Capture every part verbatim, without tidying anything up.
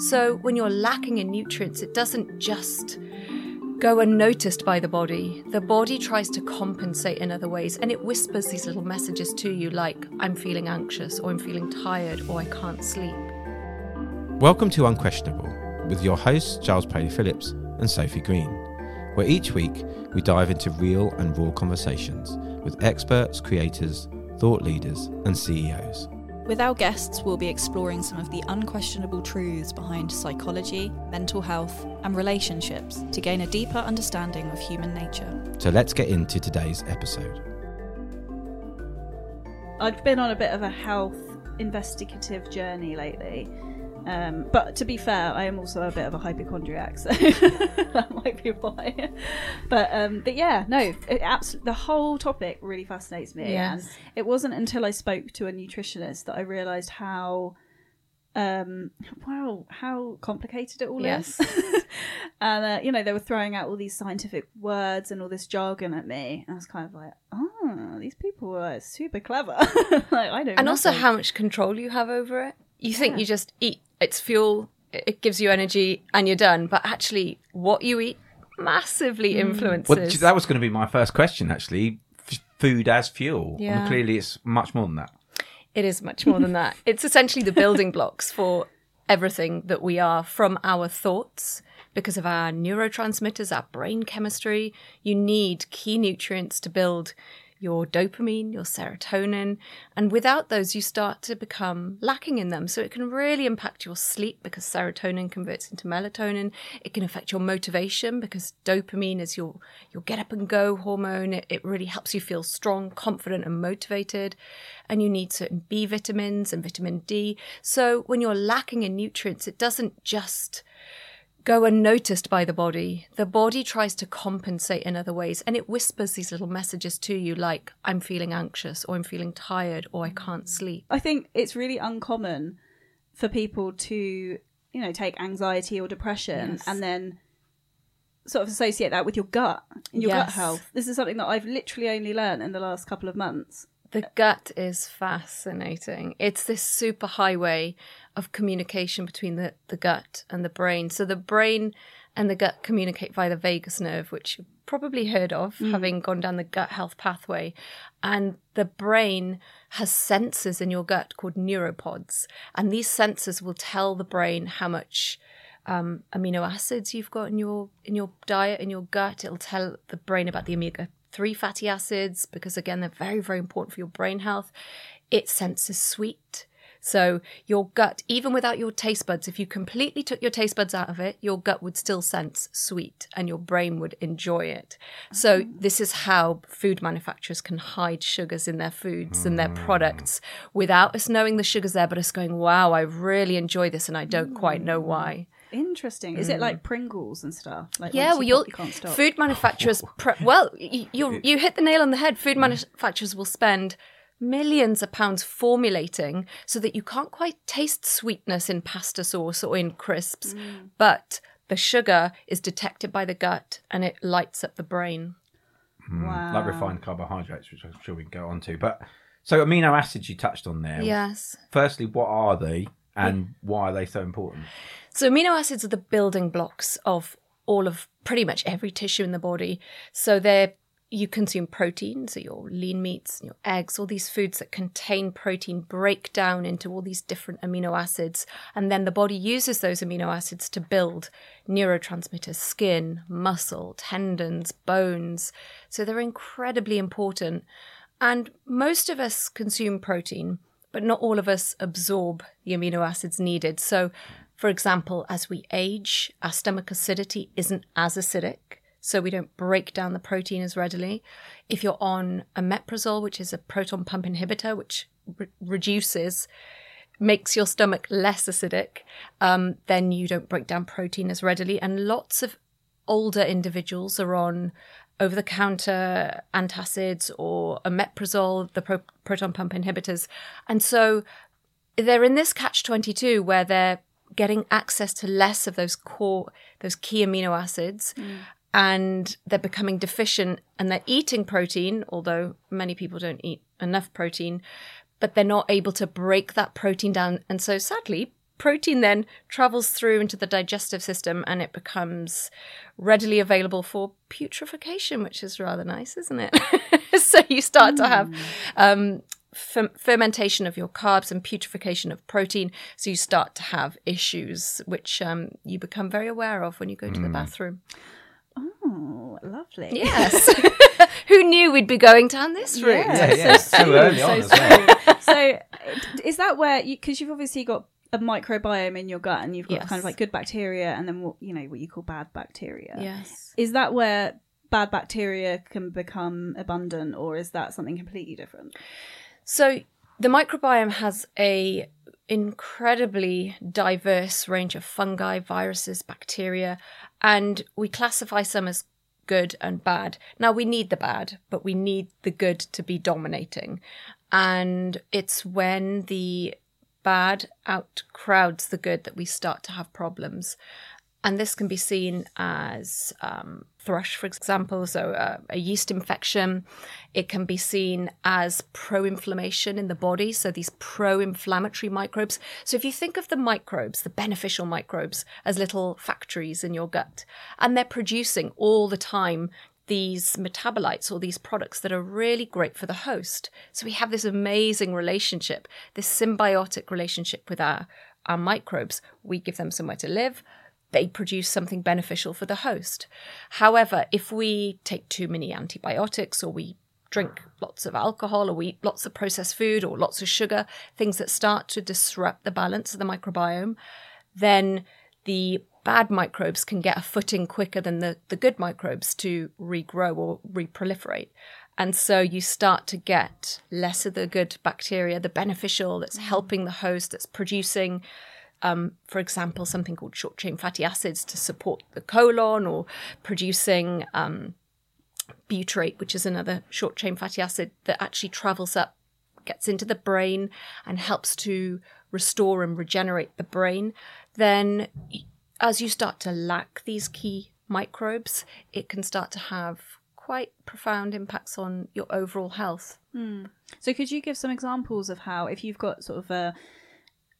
So when you're lacking in nutrients, it doesn't just go unnoticed by the body. The body tries to compensate in other ways, and it whispers these little messages to you like, I'm feeling anxious, or I'm feeling tired, or I can't sleep. Welcome to Unquestionable, with your hosts Giles Paley Phillips and Sophie Green, where each week we dive into real and raw conversations with experts, creators, thought leaders and C E Os. With our guests, we'll be exploring some of the unquestionable truths behind psychology, mental health and relationships to gain a deeper understanding of human nature. So let's get into today's episode. I've been on a bit of a health investigative journey lately. Um, but to be fair, I am also a bit of a hypochondriac, so that might be why. But um, but yeah, no, it absolutely, the whole topic really fascinates me. Yes. And it wasn't until I spoke to a nutritionist that I realised how, um, wow, how complicated it all yes. is. And, uh, you know, they were throwing out all these scientific words and all this jargon at me. And I was kind of like, oh, these people are super clever. Like, I don't And know also how much control you have over it. You think yeah. you just eat. It's fuel, it gives you energy, and you're done. But actually, what you eat massively influences. Well, that was going to be my first question, actually. F- food as fuel. Yeah. And clearly, it's much more than that. It is much more than that. It's essentially the building blocks for everything that we are, from our thoughts, because of our neurotransmitters, our brain chemistry. You need key nutrients to build your dopamine, your serotonin, and without those you start to become lacking in them. So it can really impact your sleep because serotonin converts into melatonin. It can affect your motivation because dopamine is your, your get up and go hormone. It, it really helps you feel strong, confident and motivated. And you need certain B vitamins and vitamin D. So when you're lacking in nutrients, it doesn't just go unnoticed by the body. The body tries to compensate in other ways, and it whispers these little messages to you like, I'm feeling anxious, or I'm feeling tired, or I can't sleep. I think it's really uncommon for people to, you know, take anxiety or depression yes. and then sort of associate that with your gut and your yes. gut health. This is something that I've literally only learned in the last couple of months. The gut is fascinating. It's this super highway of communication between the, the gut and the brain. So the brain and the gut communicate via the vagus nerve, which you've probably heard of, mm. having gone down the gut health pathway. And the brain has sensors in your gut called neuropods. And these sensors will tell the brain how much um, amino acids you've got in your in your diet, in your gut. It'll tell the brain about the omega three fatty acids, because again, they're very, very important for your brain health. It senses sweet. So your gut, even without your taste buds, if you completely took your taste buds out of it, your gut would still sense sweet and your brain would enjoy it. Mm-hmm. So this is how food manufacturers can hide sugars in their foods mm. and their products without us knowing the sugar's there, but us going, wow, I really enjoy this and I don't mm. quite know why. Interesting. Is mm. it like Pringles and stuff? Like yeah, well, you can't stop. Food manufacturers, pre- well, you, you you hit the nail on the head. Food manufacturers will spend millions of pounds formulating so that you can't quite taste sweetness in pasta sauce or in crisps, mm. but the sugar is detected by the gut and it lights up the brain. Mm. Wow. Like refined carbohydrates, which I'm sure we can go on to. But so amino acids you touched on there. Yes. Firstly, what are they? And why are they so important? So amino acids are the building blocks of all of pretty much every tissue in the body. So they're you consume protein, so your lean meats, your eggs, all these foods that contain protein break down into all these different amino acids. And then the body uses those amino acids to build neurotransmitters, skin, muscle, tendons, bones. So they're incredibly important. And most of us consume protein, but not all of us absorb the amino acids needed. So, for example, as we age, our stomach acidity isn't as acidic, so we don't break down the protein as readily. If you're on omeprazole, which is a proton pump inhibitor, which re- reduces, makes your stomach less acidic, um, then you don't break down protein as readily. And lots of older individuals are on over-the-counter antacids or omeprazole, the pro- proton pump inhibitors. And so they're in this catch twenty-two where they're getting access to less of those core, those key amino acids, mm. and they're becoming deficient, and they're eating protein, although many people don't eat enough protein, but they're not able to break that protein down. And so sadly, protein then travels through into the digestive system and it becomes readily available for putrefaction, which is rather nice, isn't it? So you start mm. to have um, fer- fermentation of your carbs and putrefaction of protein. So you start to have issues, which um, you become very aware of when you go mm. to the bathroom. Oh, lovely. Yes. Who knew we'd be going down this route? Yeah, yeah, yeah. It's too early on as well. So is that where, because you, you've obviously got a microbiome in your gut and you've got yes. kind of like good bacteria and then what, you know, what you call bad bacteria. Yes. Is that where bad bacteria can become abundant, or is that something completely different? So the microbiome has a incredibly diverse range of fungi, viruses, bacteria, and we classify some as good and bad. Now, we need the bad, but we need the good to be dominating. And it's when the bad outcrowds the good that we start to have problems. And this can be seen as um, thrush, for example, so uh, a yeast infection. It can be seen as pro-inflammation in the body, so these pro-inflammatory microbes. So if you think of the microbes, the beneficial microbes, as little factories in your gut, and they're producing all the time these metabolites or these products that are really great for the host. So we have this amazing relationship, this symbiotic relationship with our, our microbes. We give them somewhere to live. They produce something beneficial for the host. However, if we take too many antibiotics, or we drink lots of alcohol, or we eat lots of processed food or lots of sugar, things that start to disrupt the balance of the microbiome, then the bad microbes can get a footing quicker than the, the good microbes to regrow or reproliferate. And so you start to get less of the good bacteria, the beneficial that's helping the host, that's producing Um, for example, something called short-chain fatty acids to support the colon, or producing um, butyrate, which is another short-chain fatty acid that actually travels up, gets into the brain and helps to restore and regenerate the brain. Then as you start to lack these key microbes, it can start to have quite profound impacts on your overall health. Mm. So could you give some examples of how, if you've got sort of a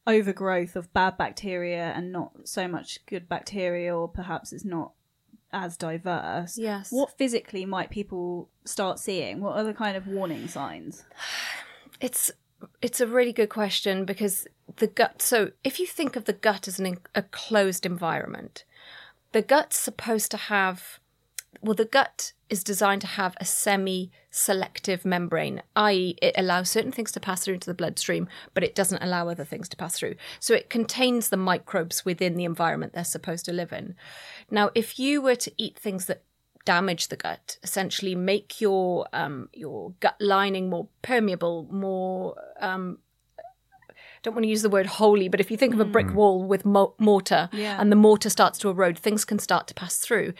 overgrowth of bad bacteria and not so much good bacteria, or perhaps it's not as diverse, yes, what physically might people start seeing? What are the kind of warning signs? It's it's a really good question, because the gut, so if you think of the gut as an a closed environment, the gut's supposed to have, well, the gut is designed to have a semi-selective membrane, that is it allows certain things to pass through into the bloodstream, but it doesn't allow other things to pass through. So it contains the microbes within the environment they're supposed to live in. Now, if you were to eat things that damage the gut, essentially make your um, your gut lining more permeable, more... Um, I don't want to use the word holy, but if you think of a brick wall with mo- mortar, yeah. and the mortar starts to erode, things can start to pass through.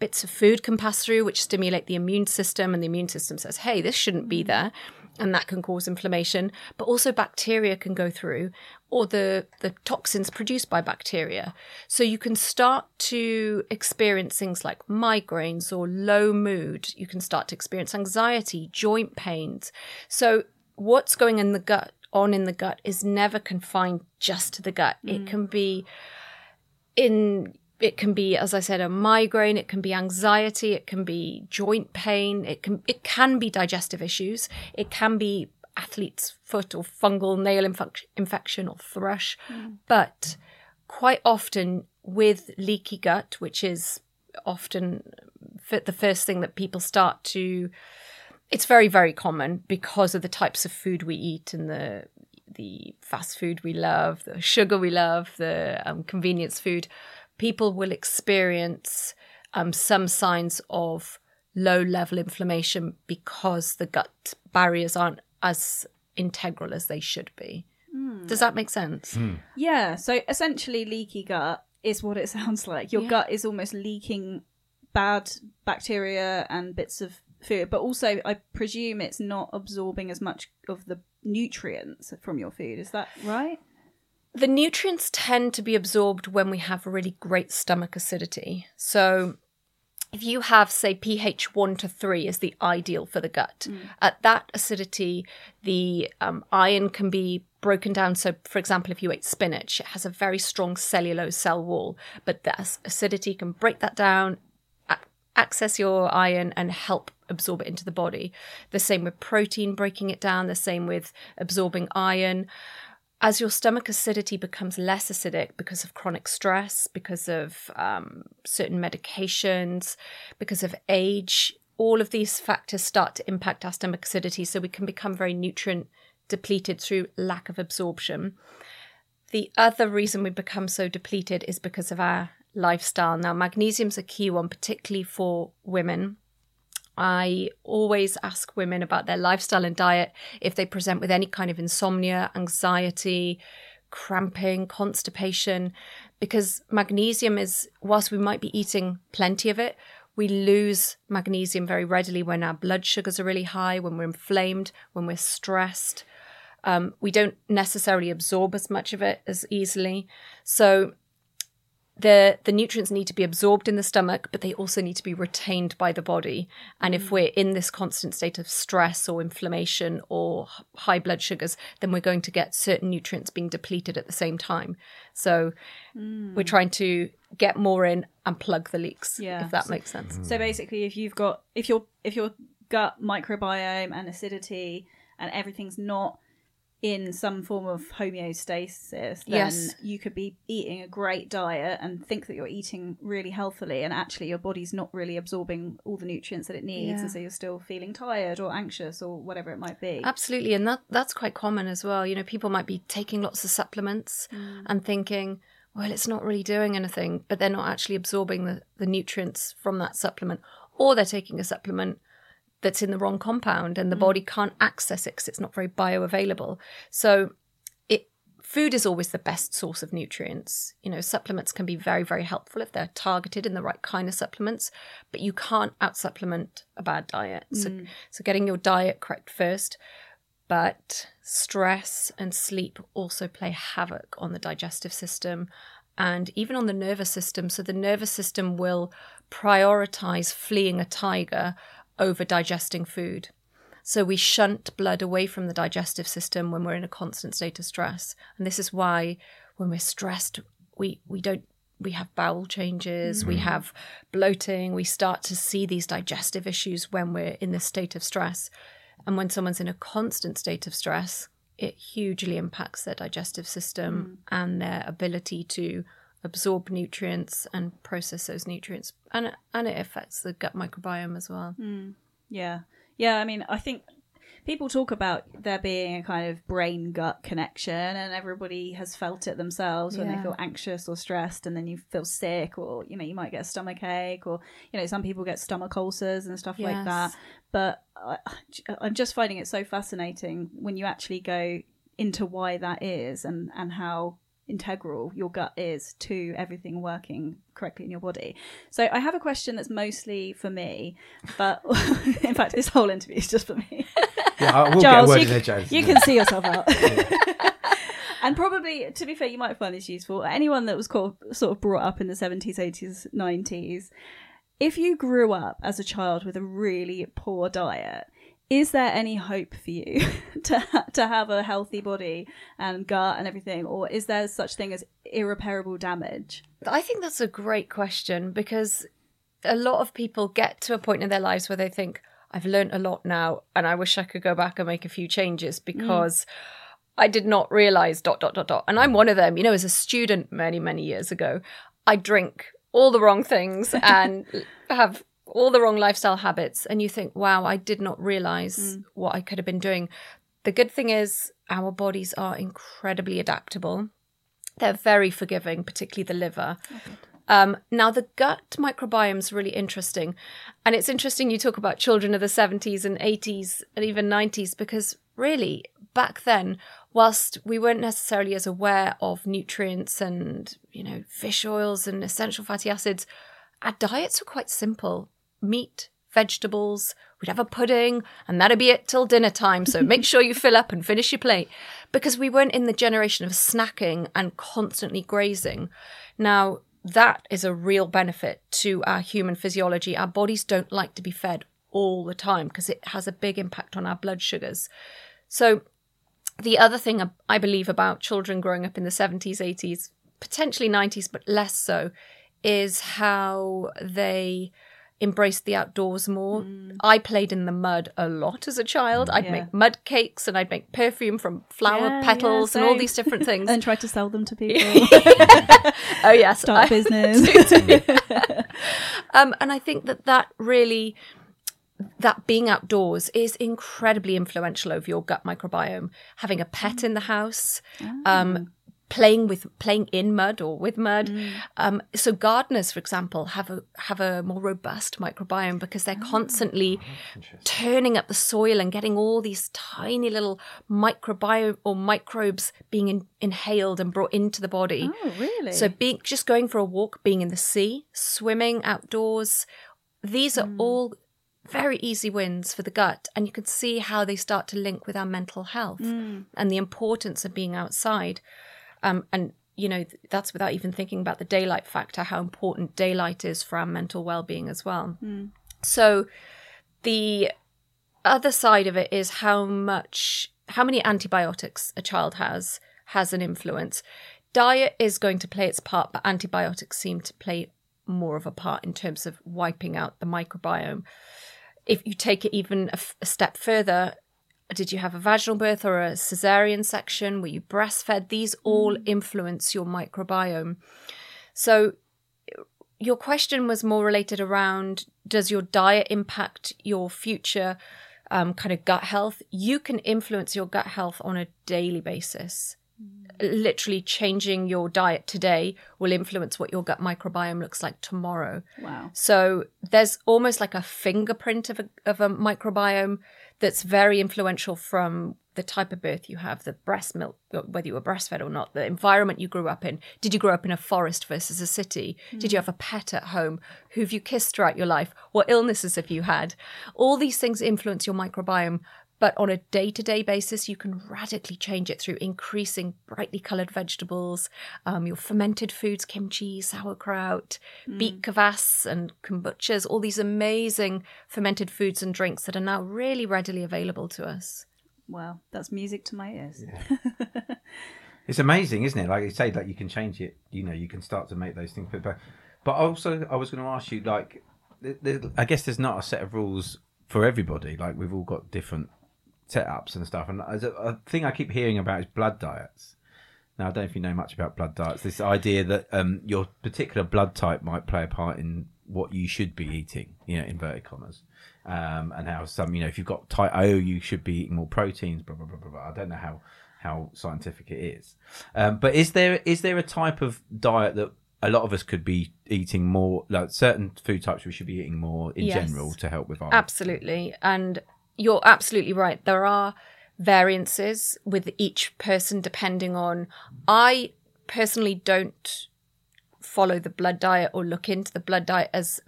Bits of food can pass through, which stimulate the immune system, and the immune system says, hey, this shouldn't be there, and that can cause inflammation. But also bacteria can go through, or the, the toxins produced by bacteria. So you can start to experience things like migraines or low mood. You can start to experience anxiety, joint pains. So what's going in the gut, on in the gut, is never confined just to the gut. Mm. It can be in... It can be, as I said, a migraine, it can be anxiety, it can be joint pain, it can it can be digestive issues, it can be athlete's foot or fungal nail inf- infection or thrush. Mm. But quite often with leaky gut, which is often the first thing that people start to, it's very, very common because of the types of food we eat and the the fast food we love, the sugar we love, the um, convenience food. People will experience um, some signs of low-level inflammation because the gut barriers aren't as integral as they should be. Mm. Does that make sense? Mm. Yeah. So essentially leaky gut is what it sounds like. Your yeah. gut is almost leaking bad bacteria and bits of food, but also I presume it's not absorbing as much of the nutrients from your food. Is that right? The nutrients tend to be absorbed when we have really great stomach acidity. So if you have, say, pH one to three is the ideal for the gut. Mm. At that acidity, the um, iron can be broken down. So, for example, if you ate spinach, it has a very strong cellulose cell wall, but the acidity can break that down, access your iron and help absorb it into the body. The same with protein, breaking it down, the same with absorbing iron. As your stomach acidity becomes less acidic because of chronic stress, because of um, certain medications, because of age, all of these factors start to impact our stomach acidity. So we can become very nutrient depleted through lack of absorption. The other reason we become so depleted is because of our lifestyle. Now, magnesium's a key one, particularly for women. I always ask women about their lifestyle and diet if they present with any kind of insomnia, anxiety, cramping, constipation, because magnesium is, whilst we might be eating plenty of it, we lose magnesium very readily when our blood sugars are really high, when we're inflamed, when we're stressed. Um, we don't necessarily absorb as much of it as easily. So The, the nutrients need to be absorbed in the stomach, but they also need to be retained by the body. And if we're in this constant state of stress or inflammation or high blood sugars, then we're going to get certain nutrients being depleted at the same time. So mm. we're trying to get more in and plug the leaks, yeah. if that makes sense. So basically, if you've got if your if your gut microbiome and acidity and everything's not in some form of homeostasis, then yes. you could be eating a great diet and think that you're eating really healthily, and actually your body's not really absorbing all the nutrients that it needs, yeah. and so you're still feeling tired or anxious or whatever it might be. Absolutely, and that that's quite common as well. You know, people might be taking lots of supplements mm. and thinking, well, it's not really doing anything, but they're not actually absorbing the, the nutrients from that supplement, or they're taking a supplement that's in the wrong compound and the mm. body can't access it because it's not very bioavailable. So it food is always the best source of nutrients. You know, supplements can be very, very helpful if they're targeted in the right kind of supplements, but you can't out-supplement a bad diet. So, mm. so getting your diet correct first, but stress and sleep also play havoc on the digestive system and even on the nervous system. So the nervous system will prioritize fleeing a tiger over digesting food. So we shunt blood away from the digestive system when we're in a constant state of stress. And this is why when we're stressed, we we don't we have bowel changes, mm. we have bloating, we start to see these digestive issues when we're in this state of stress. And when someone's in a constant state of stress, it hugely impacts their digestive system mm. and their ability to absorb nutrients and process those nutrients, and and it affects the gut microbiome as well. Mm. Yeah, yeah. I mean, I think people talk about there being a kind of brain-gut connection, and everybody has felt it themselves when yeah. they feel anxious or stressed, and then you feel sick, or you know, you might get a stomach ache, or you know, some people get stomach ulcers and stuff yes. like that. But I, I'm just finding it so fascinating when you actually go into why that is and and how integral your gut is to everything working correctly in your body. So I have a question that's mostly for me, but in fact this whole interview is just for me. Yeah, I will Giles, get a word you, in there, James, you can see yourself out. Yeah. And probably, to be fair, you might find this useful. Anyone that was called, sort of brought up in the seventies, eighties, nineties, if you grew up as a child with a really poor diet, is there any hope for you to ha- to have a healthy body and gut and everything, or is there such thing as irreparable damage? I think that's a great question, because a lot of people get to a point in their lives where they think, I've learned a lot now and I wish I could go back and make a few changes because mm. I did not realise dot, dot, dot, dot. And I'm one of them. You know, as a student many, many years ago, I drink all the wrong things and have all the wrong lifestyle habits, and you think, wow, I did not realize mm. what I could have been doing. The good thing is our bodies are incredibly adaptable. They're very forgiving, particularly the liver. Okay. Um, now, the gut microbiome is really interesting. And it's interesting you talk about children of the seventies and eighties and even nineties, because really back then, whilst we weren't necessarily as aware of nutrients and, you know, fish oils and essential fatty acids, our diets were quite simple. Meat, vegetables, we'd have a pudding, and that'd be it till dinner time. So make sure you fill up and finish your plate, because we weren't in the generation of snacking and constantly grazing. Now, that is a real benefit to our human physiology. Our bodies don't like to be fed all the time because it has a big impact on our blood sugars. So the other thing I believe about children growing up in the seventies, eighties, potentially nineties, but less so, is how they embraced the outdoors more. Mm. I played in the mud a lot as a child. I'd yeah. make mud cakes and I'd make perfume from flower yeah, petals yeah, and all these different things. And try to sell them to people. Oh, yes. Start I, business. too, too. um, and I think that that really, that being outdoors is incredibly influential over your gut microbiome. Having a pet mm. in the house, oh. um, playing with playing in mud or with mud. Mm. Um, so gardeners, for example, have a have a more robust microbiome because they're oh. constantly turning up the soil and getting all these tiny little microbiome or microbes being in, inhaled and brought into the body. Oh, really? So being just going for a walk, being in the sea, swimming outdoors, these are mm. all very easy wins for the gut, and you can see how they start to link with our mental health mm. and the importance of being outside. Um, and, you know, that's without even thinking about the daylight factor, how important daylight is for our mental well-being as well. Mm. So the other side of it is how much, how many antibiotics a child has, has an influence. Diet is going to play its part, but antibiotics seem to play more of a part in terms of wiping out the microbiome. If you take it even a, f- a step further, did you have a vaginal birth or a cesarean section? Were you breastfed? These all influence your microbiome. So your question was more related around, does your diet impact your future um, kind of gut health? You can influence your gut health on a daily basis. Mm. Literally changing your diet today will influence what your gut microbiome looks like tomorrow. Wow. So there's almost like a fingerprint of a, of a microbiome that's very influential from the type of birth you have, the breast milk, whether you were breastfed or not, the environment you grew up in. Did you grow up in a forest versus a city? Mm. Did you have a pet at home? Who have you kissed throughout your life? What illnesses have you had? All these things influence your microbiome, but on a day-to-day basis, you can radically change it through increasing brightly coloured vegetables, um, your fermented foods, kimchi, sauerkraut, mm. beet kvass and kombuchas, all these amazing fermented foods and drinks that are now really readily available to us. Wow, that's music to my ears. Yeah. It's amazing, isn't it? Like you say, like you can change it. You know, you can start to make those things better. But also, I was going to ask you, like, I guess there's not a set of rules for everybody. Like, we've all got different setups and stuff, and a, a thing I keep hearing about is blood diets. Now, I don't know if you know much about blood diets. This idea that um, your particular blood type might play a part in what you should be eating, you know, inverted commas, um, and how some, you know, if you've got type O, you should be eating more proteins. Blah blah blah blah. blah. I don't know how how scientific it is, um, but is there is there a type of diet that a lot of us could be eating more? Like certain food types, we should be eating more in yes. general to help with our absolutely and. You're absolutely right. There are variances with each person depending on... I personally don't follow the blood diet or look into the blood diet as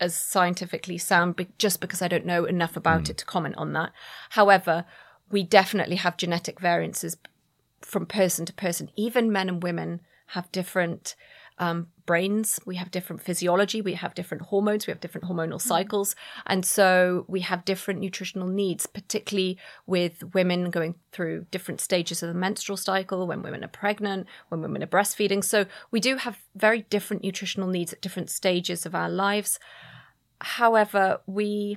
as scientifically sound be- just because I don't know enough about mm. it to comment on that. However, we definitely have genetic variances from person to person. Even men and women have different um, brains. We have different physiology. We have different hormones. We have different hormonal cycles. And so we have different nutritional needs, particularly with women going through different stages of the menstrual cycle, when women are pregnant, when women are breastfeeding. So we do have very different nutritional needs at different stages of our lives. However, we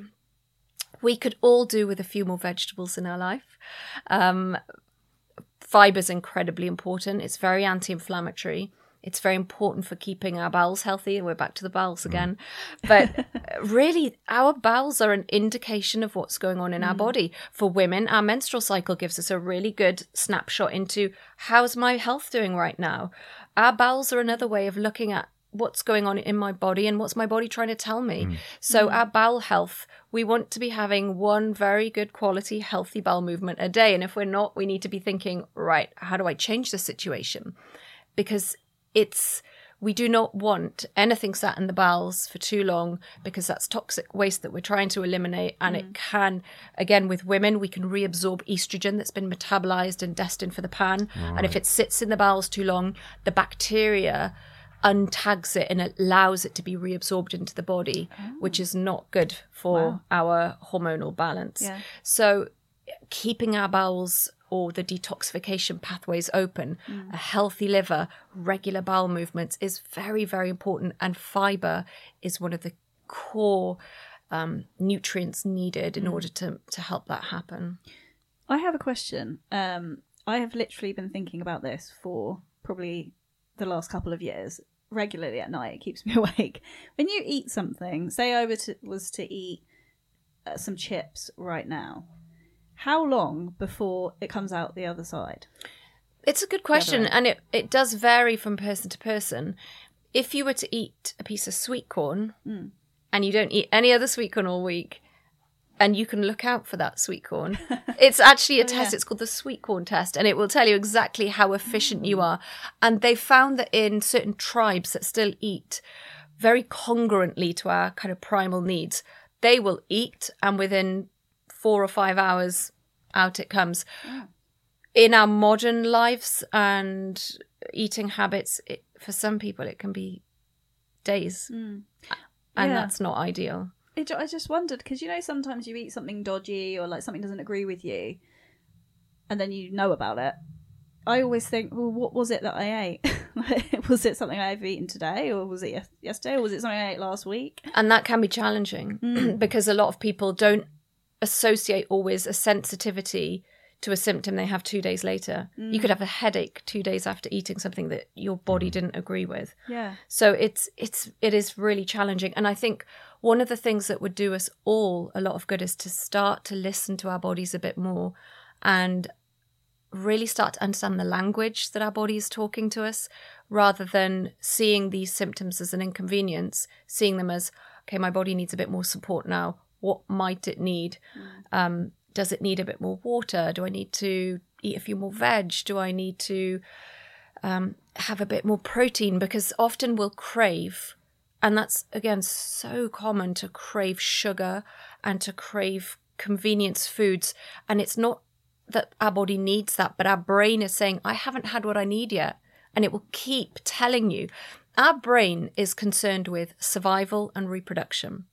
we could all do with a few more vegetables in our life. Um, fiber is incredibly important. It's very anti-inflammatory. It's very important for keeping our bowels healthy. We're back to the bowels again. Mm. But really, our bowels are an indication of what's going on in mm. our body. For women, our menstrual cycle gives us a really good snapshot into how's my health doing right now? Our bowels are another way of looking at what's going on in my body and what's my body trying to tell me. Mm. So mm. our bowel health, we want to be having one very good quality, healthy bowel movement a day. And if we're not, we need to be thinking, right, how do I change the situation? Because It's, we do not want anything sat in the bowels for too long because that's toxic waste that we're trying to eliminate. And mm. it can, again, with women, we can reabsorb estrogen that's been metabolized and destined for the pan. Right. And if it sits in the bowels too long, the bacteria untags it and it allows it to be reabsorbed into the body, oh. which is not good for wow. our hormonal balance. Yeah. So keeping our bowels or the detoxification pathways open, mm. a healthy liver, regular bowel movements is very, very important. And fibre is one of the core um, nutrients needed in mm. order to, to help that happen. I have a question. Um, I have literally been thinking about this for probably the last couple of years. Regularly at night, it keeps me awake. When you eat something, say I were to, was to eat uh, some chips right now, how long before it comes out the other side? It's a good question, and it, it does vary from person to person. If you were to eat a piece of sweet corn mm. and you don't eat any other sweet corn all week, and you can look out for that sweet corn. It's actually a oh, test. Yeah. It's called the sweet corn test. And it will tell you exactly how efficient mm. you are. And they found that in certain tribes that still eat very congruently to our kind of primal needs, they will eat and within four or five hours out it comes. Mm. In our modern lives and eating habits, it, for some people it can be days. Mm. And yeah. that's not ideal. It, I just wondered, because, you know, sometimes you eat something dodgy or like something doesn't agree with you and then you know about it. I always think, well, what was it that I ate? Was it something I've eaten today, or was it yes- yesterday, or was it something I ate last week? And that can be challenging mm. because a lot of people don't associate always a sensitivity to a symptom they have two days later. Mm. You could have a headache two days after eating something that your body didn't agree with. Yeah. So it's it's it is really challenging. And I think one of the things that would do us all a lot of good is to start to listen to our bodies a bit more and really start to understand the language that our body is talking to us, rather than seeing these symptoms as an inconvenience, seeing them as, okay, my body needs a bit more support now. What might it need? Um Does it need a bit more water? Do I need to eat a few more veg? Do I need to um, have a bit more protein? Because often we'll crave, and that's, again, so common to crave sugar and to crave convenience foods. And it's not that our body needs that, but our brain is saying, I haven't had what I need yet. And it will keep telling you. Our brain is concerned with survival and reproduction.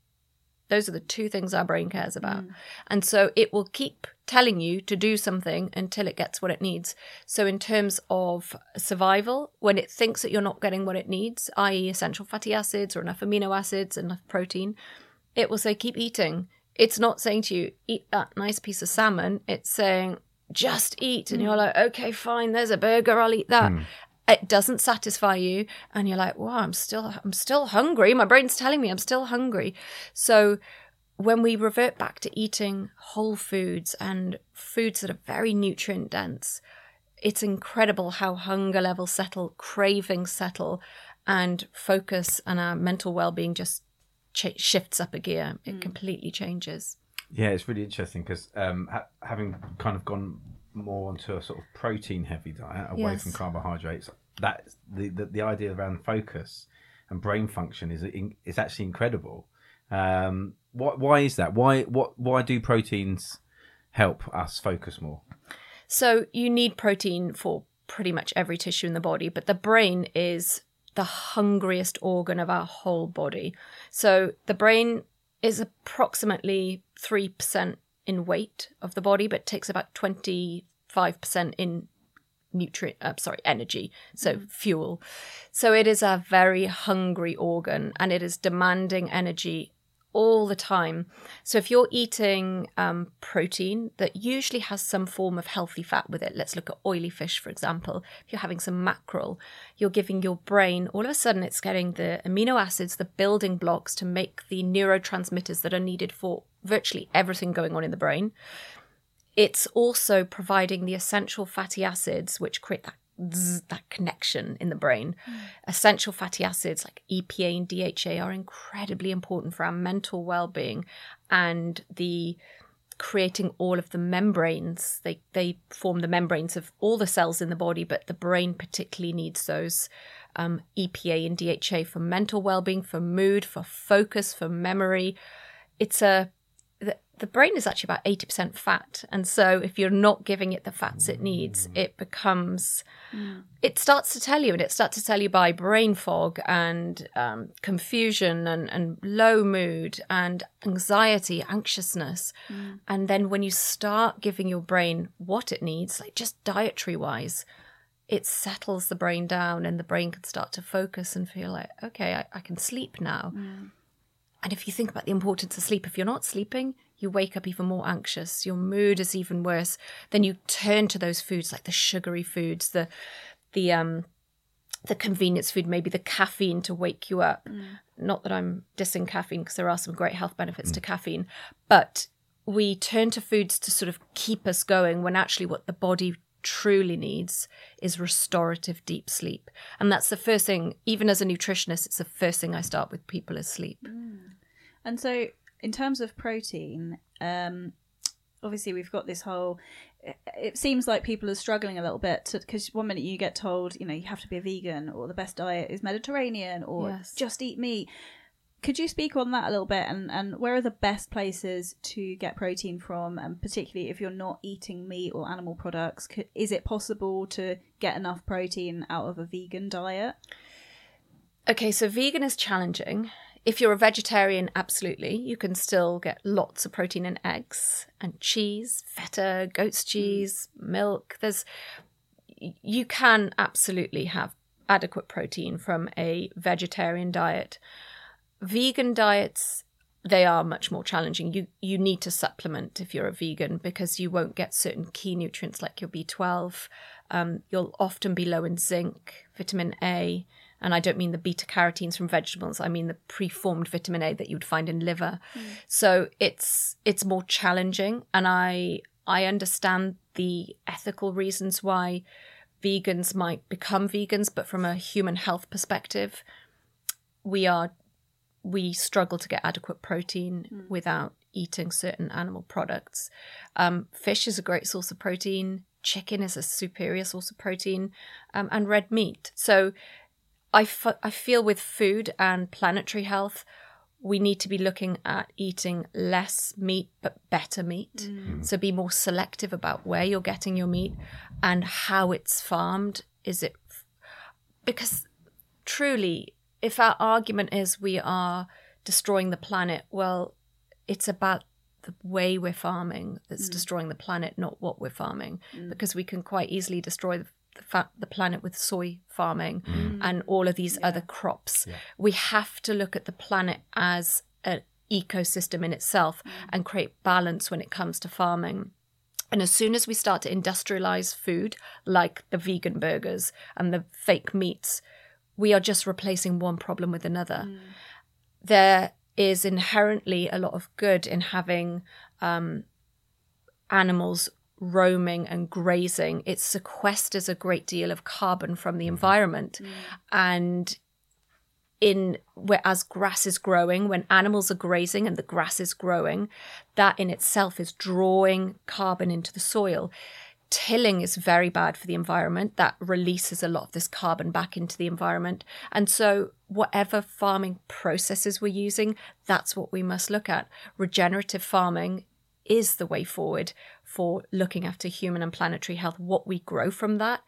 Those are the two things our brain cares about. Mm. And so it will keep telling you to do something until it gets what it needs. So in terms of survival, when it thinks that you're not getting what it needs, that is essential fatty acids or enough amino acids, enough protein, it will say, keep eating. It's not saying to you, eat that nice piece of salmon. It's saying, just eat. And mm. you're like, okay, fine, there's a burger, I'll eat that. Mm. It doesn't satisfy you, and you're like, wow, I'm still I'm still hungry. My brain's telling me I'm still hungry. So when we revert back to eating whole foods and foods that are very nutrient dense, it's incredible how hunger levels settle, cravings settle, and focus and our mental well-being just ch- shifts up a gear. It mm. completely changes. Yeah, it's really interesting because um, ha- having kind of gone more onto a sort of protein-heavy diet away yes. from carbohydrates. That the, the the idea around focus and brain function is in, is actually incredible. Um, what why is that? Why what why do proteins help us focus more? So you need protein for pretty much every tissue in the body, but the brain is the hungriest organ of our whole body. So the brain is approximately three percent. in weight of the body, but takes about twenty-five percent in nutrient, uh, sorry, energy, so mm. fuel. So it is a very hungry organ, and it is demanding energy all the time. So if you're eating um, protein that usually has some form of healthy fat with it, let's look at oily fish, for example. If you're having some mackerel, you're giving your brain, all of a sudden it's getting the amino acids, the building blocks to make the neurotransmitters that are needed for virtually everything going on in the brain. It's also providing the essential fatty acids, which create that zzz, that connection in the brain. Mm. Essential fatty acids like E P A and D H A are incredibly important for our mental well-being and the creating all of the membranes. They they form the membranes of all the cells in the body, but the brain particularly needs those um, E P A and D H A for mental well-being, for mood, for focus, for memory. It's a the brain is actually about eighty percent fat. And so if you're not giving it the fats it needs, it becomes, mm. it starts to tell you, and it starts to tell you by brain fog and um, confusion and, and low mood and anxiety, anxiousness. Mm. And then when you start giving your brain what it needs, like just dietary wise, it settles the brain down, and the brain can start to focus and feel like, okay, I, I can sleep now. Mm. And if you think about the importance of sleep, if you're not sleeping, you wake up even more anxious. Your mood is even worse. Then you turn to those foods, like the sugary foods, the the um, the convenience food, maybe the caffeine to wake you up. Mm. Not that I'm dissing caffeine, because there are some great health benefits mm. to caffeine. But we turn to foods to sort of keep us going, when actually what the body truly needs is restorative deep sleep. And that's the first thing, even as a nutritionist, it's the first thing I start with people is sleep. Mm. And so in terms of protein, um, obviously we've got this whole, it seems like people are struggling a little bit, because one minute you get told, you know, you have to be a vegan, or the best diet is Mediterranean, or yes. just eat meat. Could you speak on that a little bit, and, and where are the best places to get protein from? And particularly if you're not eating meat or animal products, could, is it possible to get enough protein out of a vegan diet? Okay, so vegan is challenging. If you're a vegetarian, absolutely. You can still get lots of protein in eggs and cheese, feta, goat's cheese, milk. There's, you can absolutely have adequate protein from a vegetarian diet. Vegan diets, they are much more challenging. You you need to supplement if you're a vegan, because you won't get certain key nutrients like your B twelve. Um, you'll often be low in zinc, vitamin A. And I don't mean the beta carotenes from vegetables. I mean the preformed vitamin A that you'd find in liver. Mm. So it's it's more challenging. And I I understand the ethical reasons why vegans might become vegans. But from a human health perspective, we are... we struggle to get adequate protein mm. without eating certain animal products. Um, fish is a great source of protein. Chicken is a superior source of protein, um, and red meat. So I, f- I feel with food and planetary health, we need to be looking at eating less meat, but better meat. Mm. So be more selective about where you're getting your meat and how it's farmed. Is it, f- because truly, if our argument is we are destroying the planet, well, it's about the way we're farming that's mm. destroying the planet, not what we're farming, mm. because we can quite easily destroy the, the, fa- the planet with soy farming mm. and all of these yeah. other crops. Yeah. We have to look at the planet as an ecosystem in itself mm. and create balance when it comes to farming. And as soon as we start to industrialize food, like the vegan burgers and the fake meats, we are just replacing one problem with another. Mm. There is inherently a lot of good in having um, animals roaming and grazing. It sequesters a great deal of carbon from the environment. Mm. And in whereas grass is growing, when animals are grazing and the grass is growing, that in itself is drawing carbon into the soil. Tilling is very bad for the environment. That releases a lot of this carbon back into the environment. And so whatever farming processes we're using, that's what we must look at. Regenerative farming is the way forward for looking after human and planetary health. What we grow from that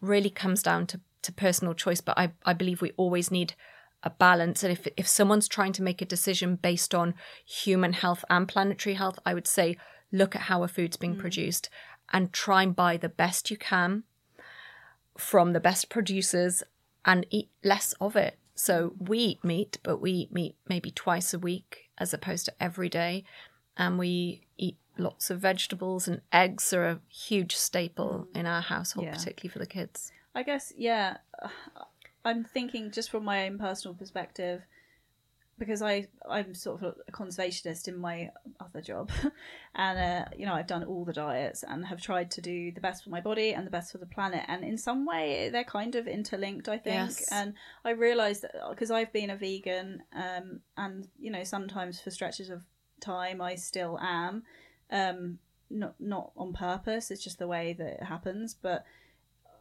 really comes down to, to personal choice. But I, I believe we always need a balance. And if, if someone's trying to make a decision based on human health and planetary health, I would say look at how our food's being mm. produced, and try and buy the best you can from the best producers and eat less of it. So we eat meat, but we eat meat maybe twice a week as opposed to every day. And we eat lots of vegetables, and eggs are a huge staple in our household, yeah. particularly for the kids. I guess, yeah, I'm thinking just from my own personal perspective, because I, I'm sort of a conservationist in my other job and, uh, you know, I've done all the diets and have tried to do the best for my body and the best for the planet. And in some way, they're kind of interlinked, I think. Yes. And I realised that because I've been a vegan um, and, you know, sometimes for stretches of time, I still am. Um, not, not on purpose. It's just the way that it happens. But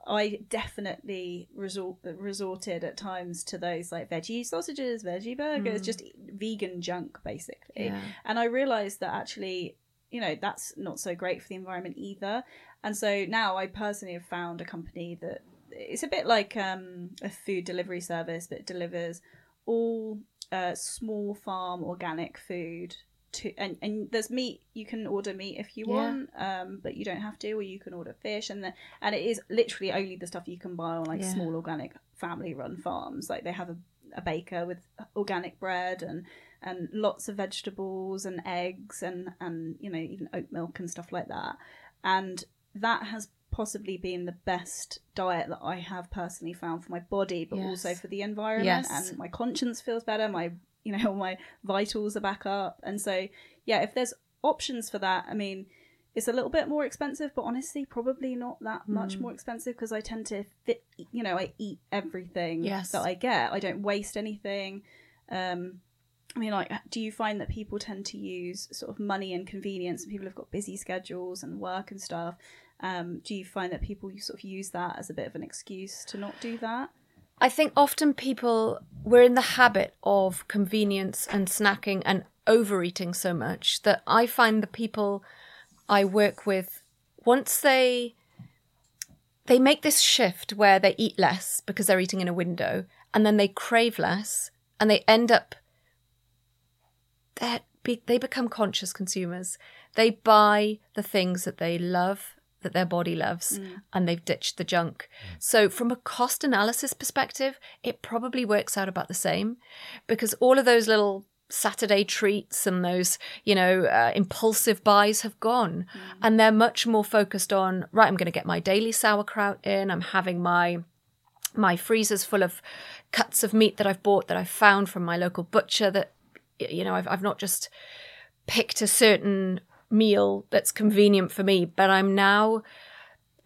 I definitely resort, resorted at times to those like veggie sausages, veggie burgers, mm. just vegan junk basically. Yeah. And I realised that actually you know, that's not so great for the environment either. And so now I personally have found a company that it's a bit like um, a food delivery service that delivers all uh, small farm organic food to, and, and there's meat. You can order meat if you yeah. want, um, but you don't have to, or you can order fish. And the, and it is literally only the stuff you can buy on like yeah. small organic family run farms. Like they have a, a baker with organic bread and and lots of vegetables and eggs and, and, you know, even oat milk and stuff like that. And that has possibly been the best diet that I have personally found for my body, but yes. also for the environment. Yes. And my conscience feels better. My, you know, all my vitals are back up. And so, yeah, if there's options for that, I mean, it's a little bit more expensive, but honestly, probably not that much mm. more expensive, because I tend to, fit, you know, I eat everything yes. that I get. I don't waste anything. Um, I mean, like, do you find that people tend to use sort of money and convenience, and people have got busy schedules and work and stuff? Um, do you find that people sort of use that as a bit of an excuse to not do that? I think often people, we're in the habit of convenience and snacking and overeating so much that I find the people I work with, once they, they make this shift where they eat less because they're eating in a window, and then they crave less, and they end up... Be, they become conscious consumers. They buy the things that they love, that their body loves, mm. and they've ditched the junk. So from a cost analysis perspective, it probably works out about the same, because all of those little Saturday treats and those, you know, uh, impulsive buys have gone. Mm. And they're much more focused on, right, I'm going to get my daily sauerkraut in. I'm having my... my freezer's full of cuts of meat that I've bought, that I've found from my local butcher, that, you know, I've I've not just picked a certain meal that's convenient for me, but I'm now,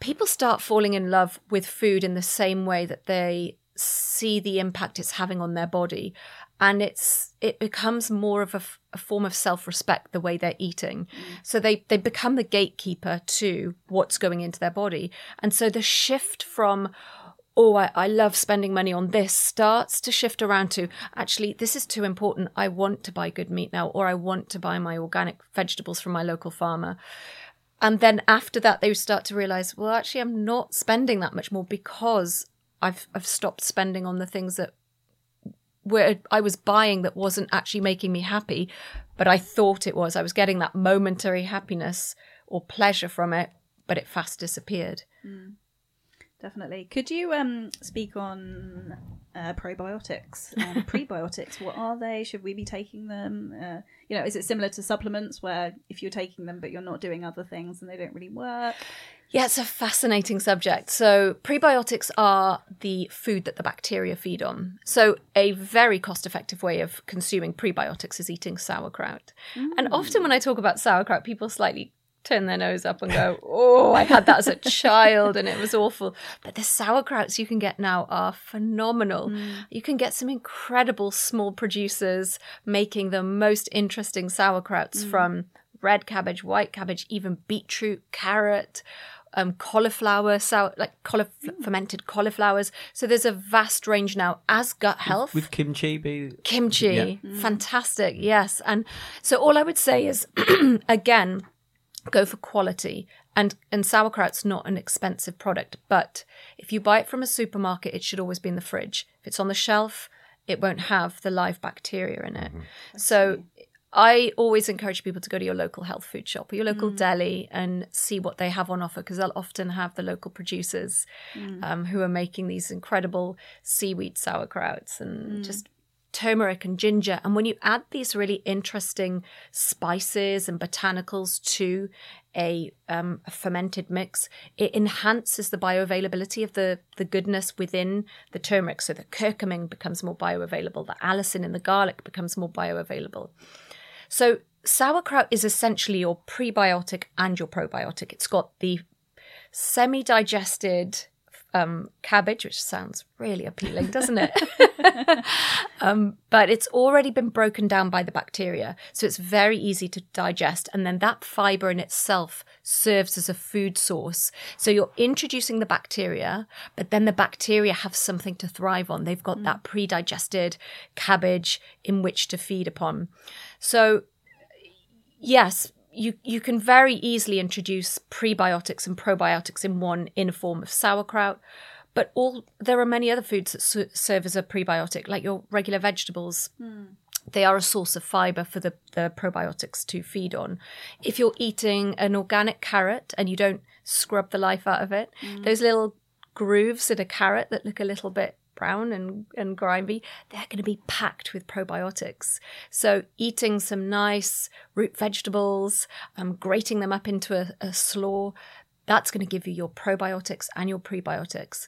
people start falling in love with food in the same way that they see the impact it's having on their body. And it's it becomes more of a, a form of self-respect, the way they're eating. Mm. So they, they become the gatekeeper to what's going into their body. And so the shift from, oh, I, I love spending money on this, starts to shift around to, actually, this is too important. I want to buy good meat now, or I want to buy my organic vegetables from my local farmer. And then after that, they start to realize, well, actually, I'm not spending that much more, because I've I've stopped spending on the things that were, I was buying that wasn't actually making me happy, but I thought it was. I was getting that momentary happiness or pleasure from it, but it fast disappeared. Mm. Definitely. Could you um, speak on uh, probiotics and prebiotics? What are they? Should we be taking them? Uh, you know, is it similar to supplements, where if you're taking them but you're not doing other things and they don't really work? Yeah, it's a fascinating subject. So prebiotics are the food that the bacteria feed on. So a very cost-effective way of consuming prebiotics is eating sauerkraut. Mm. And often when I talk about sauerkraut, people slightly turn their nose up and go, oh, I had that as a child and it was awful. But the sauerkrauts you can get now are phenomenal. Mm. You can get some incredible small producers making the most interesting sauerkrauts, mm. from red cabbage, white cabbage, even beetroot, carrot, um, cauliflower, sour, like caulif- mm. fermented cauliflowers. So there's a vast range now, as gut health. With, with kimchi. Be- kimchi. Yeah. Mm. Fantastic. Yes. And so all I would say is, again, go for quality, and and sauerkraut's not an expensive product, but if you buy it from a supermarket, it should always be in the fridge. If it's on the shelf, it won't have the live bacteria in it. Mm-hmm. So I always encourage people to go to your local health food shop or your local mm. deli and see what they have on offer, because they'll often have the local producers mm. um, who are making these incredible seaweed sauerkrauts and mm. just turmeric and ginger. And when you add these really interesting spices and botanicals to a, um, a fermented mix, it enhances the bioavailability of the, the goodness within the turmeric. So the curcumin becomes more bioavailable, the allicin in the garlic becomes more bioavailable. So sauerkraut is essentially your prebiotic and your probiotic. It's got the semi-digested Um, cabbage, which sounds really appealing, doesn't it? um, but it's already been broken down by the bacteria, so it's very easy to digest. And then that fiber in itself serves as a food source. So you're introducing the bacteria, but then the bacteria have something to thrive on. They've got mm. that pre-digested cabbage in which to feed upon. So yes, you you can very easily introduce prebiotics and probiotics in one in a form of sauerkraut, but all there are many other foods that su- serve as a prebiotic, like your regular vegetables. Mm. They are a source of fibre for the, the probiotics to feed on. If you're eating an organic carrot and you don't scrub the life out of it, mm. those little grooves in a carrot that look a little bit brown and, and grimy, they're going to be packed with probiotics. So eating some nice root vegetables, um, grating them up into a, a slaw, that's going to give you your probiotics and your prebiotics.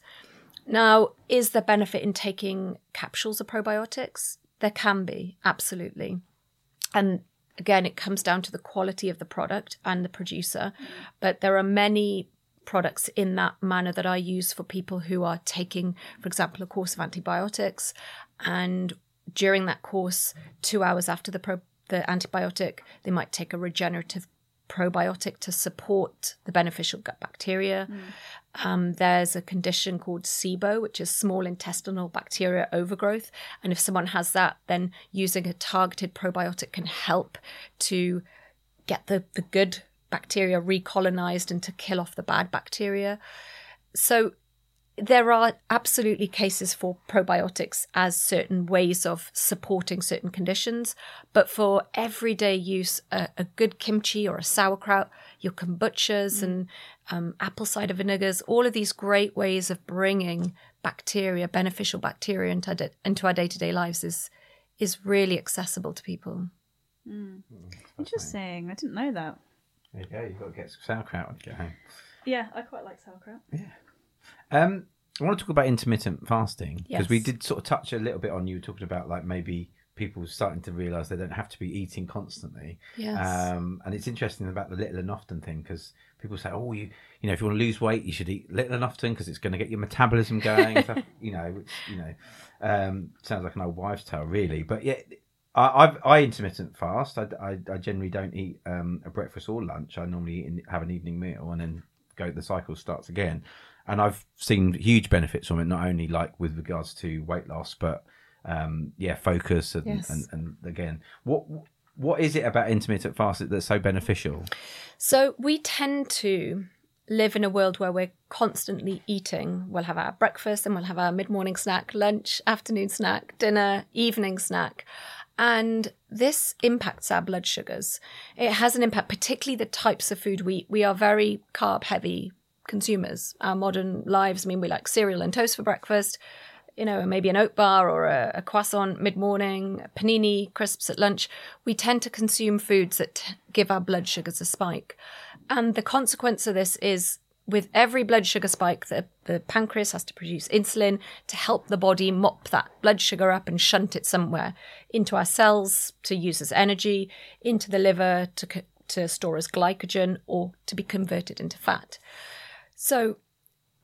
Now, is there benefit in taking capsules of probiotics? There can be, absolutely. And again, it comes down to the quality of the product and the producer. Mm. But there are many products in that manner that I use for people who are taking, for example, a course of antibiotics, and during that course, two hours after the pro- the antibiotic, they might take a regenerative probiotic to support the beneficial gut bacteria. Mm. Um, there's a condition called S I B O, which is small intestinal bacteria overgrowth, and if someone has that, then using a targeted probiotic can help to get the the good bacteria recolonized and to kill off the bad bacteria. So there are absolutely cases for probiotics as certain ways of supporting certain conditions, but for everyday use, a, a good kimchi or a sauerkraut, your kombuchas mm. and um, apple cider vinegars, all of these great ways of bringing bacteria, beneficial bacteria into, into our day-to-day lives is is really accessible to people. Mm. Interesting. I didn't know that. There you go, you've got to get some sauerkraut when you get home. Yeah, I quite like sauerkraut. Yeah. Um, I want to talk about intermittent fasting, because yes. we did sort of touch a little bit on, you were talking about like maybe people starting to realise they don't have to be eating constantly. Yes. Um, and it's interesting about the little and often thing, because people say, oh, you you know, if you want to lose weight, you should eat little and often because it's going to get your metabolism going. stuff, you know, which, you know, um, sounds like an old wives' tale, really. But yeah. I I've, I intermittent fast. I, I, I generally don't eat um, a breakfast or lunch. I normally eat and have an evening meal, and then go. The cycle starts again. And I've seen huge benefits from it, not only like with regards to weight loss, but um, yeah, focus and, yes. and, and again, what what is it about intermittent fasting that's so beneficial? So we tend to live in a world where we're constantly eating. We'll have our breakfast, and we'll have our mid-morning snack, lunch, afternoon snack, dinner, evening snack. And this impacts our blood sugars. It has an impact, particularly the types of food we eat. We are very carb-heavy consumers. Our modern lives, I mean, we like cereal and toast for breakfast, you know, maybe an oat bar or a, a croissant mid-morning, a panini, crisps at lunch. We tend to consume foods that t- give our blood sugars a spike. And the consequence of this is, with every blood sugar spike, the, the pancreas has to produce insulin to help the body mop that blood sugar up and shunt it somewhere, into our cells to use as energy, into the liver to, to store as glycogen or to be converted into fat. So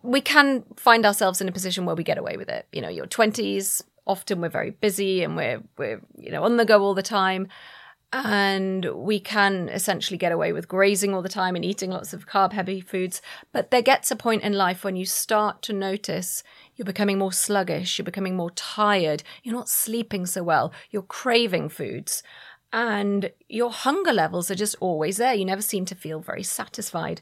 we can find ourselves in a position where we get away with it. You know, your twenties, often we're very busy and we're, we're you know, on the go all the time. And we can essentially get away with grazing all the time and eating lots of carb-heavy foods. But there gets a point in life when you start to notice you're becoming more sluggish, you're becoming more tired, you're not sleeping so well, you're craving foods. And your hunger levels are just always there. You never seem to feel very satisfied.